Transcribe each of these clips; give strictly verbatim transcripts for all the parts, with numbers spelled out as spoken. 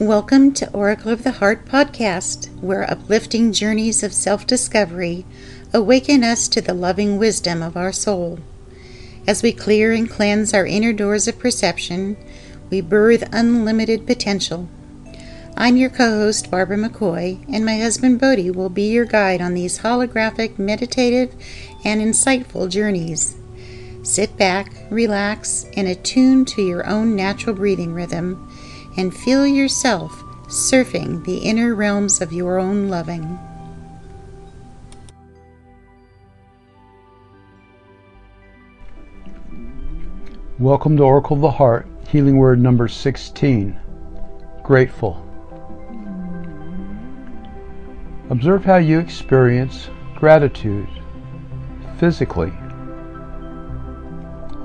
Welcome to Oracle of the Heart podcast, where uplifting journeys of self-discovery awaken us to the loving wisdom of our soul. As we clear and cleanse our inner doors of perception, we birth unlimited potential. I'm your co-host, Barbara McCoy, and my husband, Bodhi, will be your guide on these holographic, meditative, and insightful journeys. Sit back, relax, and attune to your own natural breathing rhythm, and feel yourself surfing the inner realms of your own loving. Welcome to Oracle of the Heart, healing word number sixteen, grateful. Observe how you experience gratitude physically,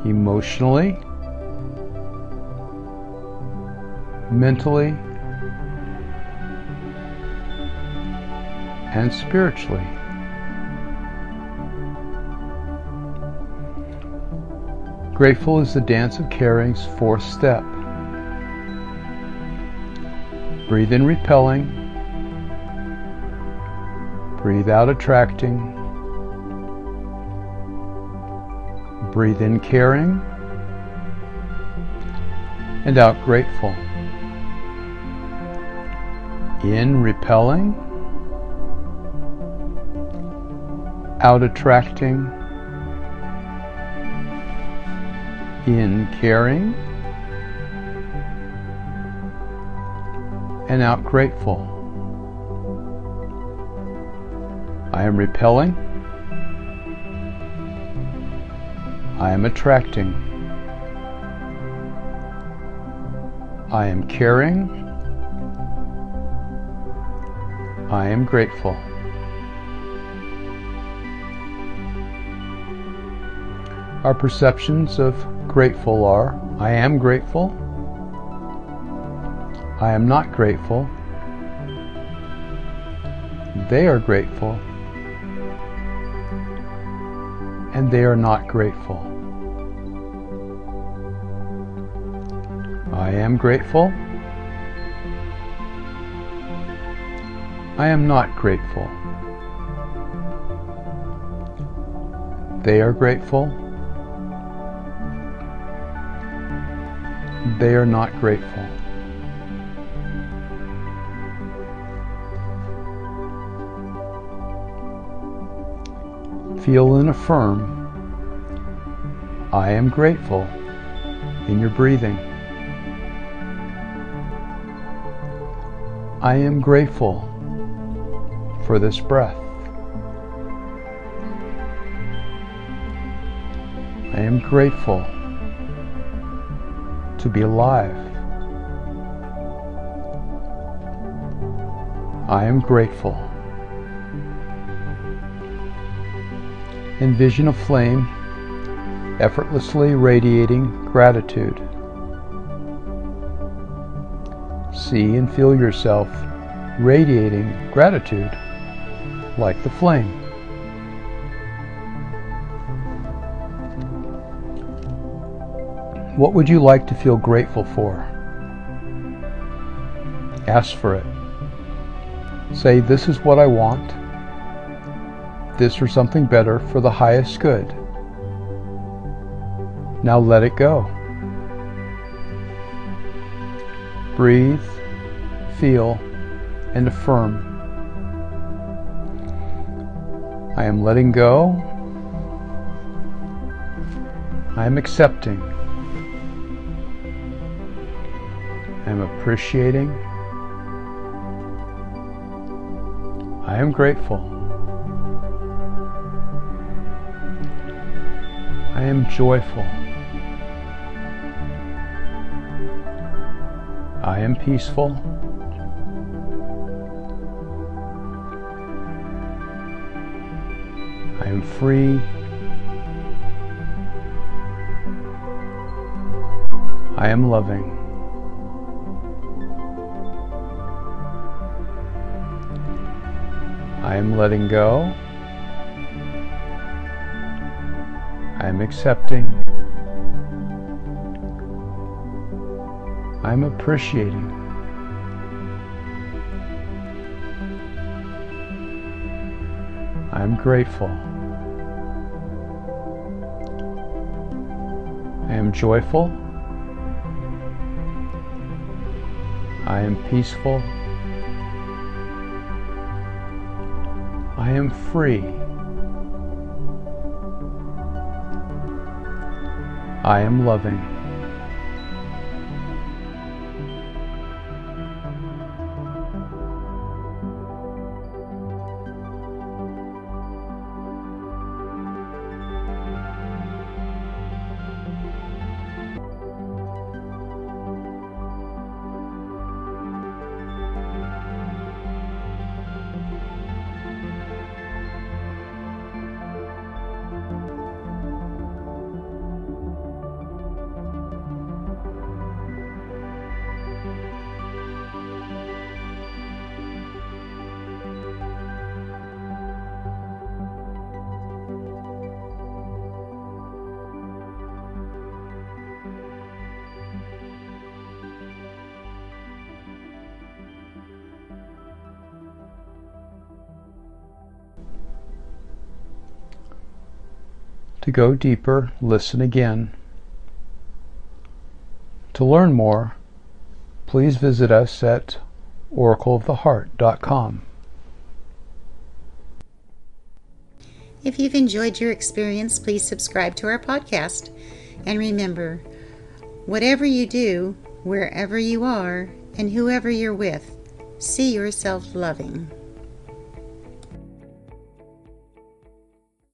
emotionally, mentally, and spiritually. Grateful is the dance of caring's fourth step. Breathe in repelling, breathe out attracting, breathe in caring, and out grateful. In repelling, out attracting, in caring, and out grateful. I am repelling, I am attracting, I am caring, I am grateful. Our perceptions of grateful are, I am grateful, I am not grateful, they are grateful, and they are not grateful. I am grateful, I am not grateful. They are grateful. They are not grateful. Feel and affirm, I am grateful in your breathing. I am grateful for this breath. I am grateful to be alive. I am grateful. Envision a flame effortlessly radiating gratitude. See and feel yourself radiating gratitude like the flame. What would you like to feel grateful for? Ask for it. Say, this is what I want, this or something better for the highest good. Now let it go. Breathe, feel, and affirm. I am letting go. I am accepting. I am appreciating. I am grateful. I am joyful. I am peaceful. I am free. I am loving. I am letting go. I am accepting. I am appreciating. I'm grateful. I am joyful. I am peaceful. I am free. I am loving. To go deeper, listen again. To learn more, please visit us at oracle of the heart dot com. If you've enjoyed your experience, please subscribe to our podcast. And remember, whatever you do, wherever you are, and whoever you're with, see yourself loving.